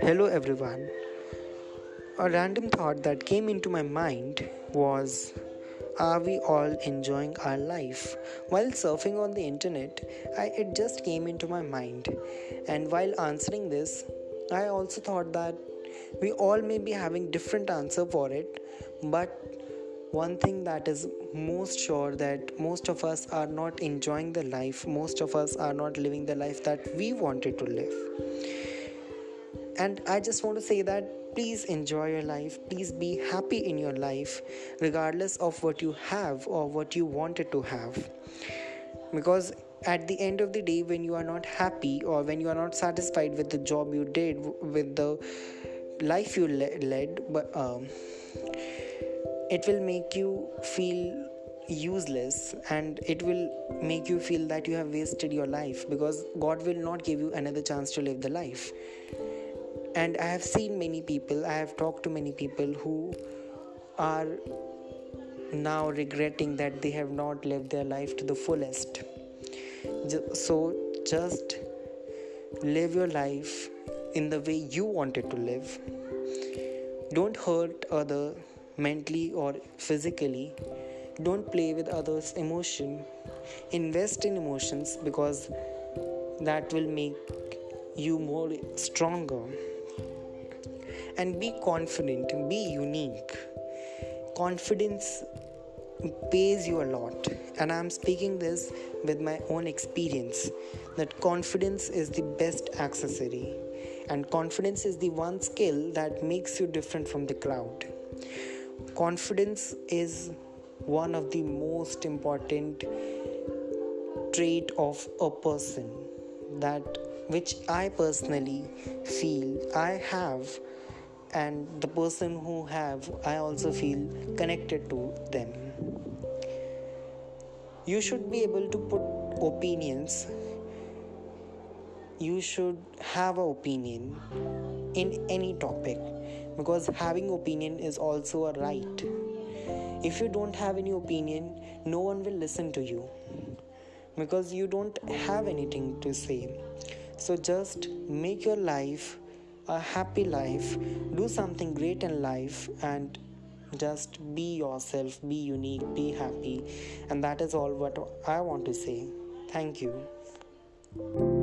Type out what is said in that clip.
Hello everyone. A random thought that came into my mind was, are we all enjoying our life? While surfing on the internet, it just came into my mind. And while answering this, I also thought that we all may be having different answer for it, but one thing that is most sure that most of us are not enjoying the life, most of us are not living the life that we wanted to live. And I just want to say that please enjoy your life, please be happy in your life, regardless of what you have or what you wanted to have. Because at the end of the day, when you are not happy or when you are not satisfied with the job you did, with the life you led, it will make you feel useless and it will make you feel that you have wasted your life, because God will not give you another chance to live the life. And I have seen many people, I have talked to many people who are now regretting that they have not lived their life to the fullest. So just live your life in the way you wanted to live. Don't hurt others mentally or physically. Don't play with others' emotion. Invest in emotions, because that will make you more stronger. And be confident, be unique. Confidence pays you a lot, and I'm speaking this with my own experience, that confidence is the best accessory, and confidence is the one skill that makes you different from the crowd. Confidence is one of the most important trait of a person, that which I personally feel I have, and the person who have, I also feel connected to them. You should be able to put opinions. You should have an opinion in any topic, because having opinion is also a right. If you don't have any opinion, no one will listen to you, because you don't have anything to say. So just make your life a happy life, do something great in life, and just be yourself, be unique, be happy. And that is all what I want to say. Thank you.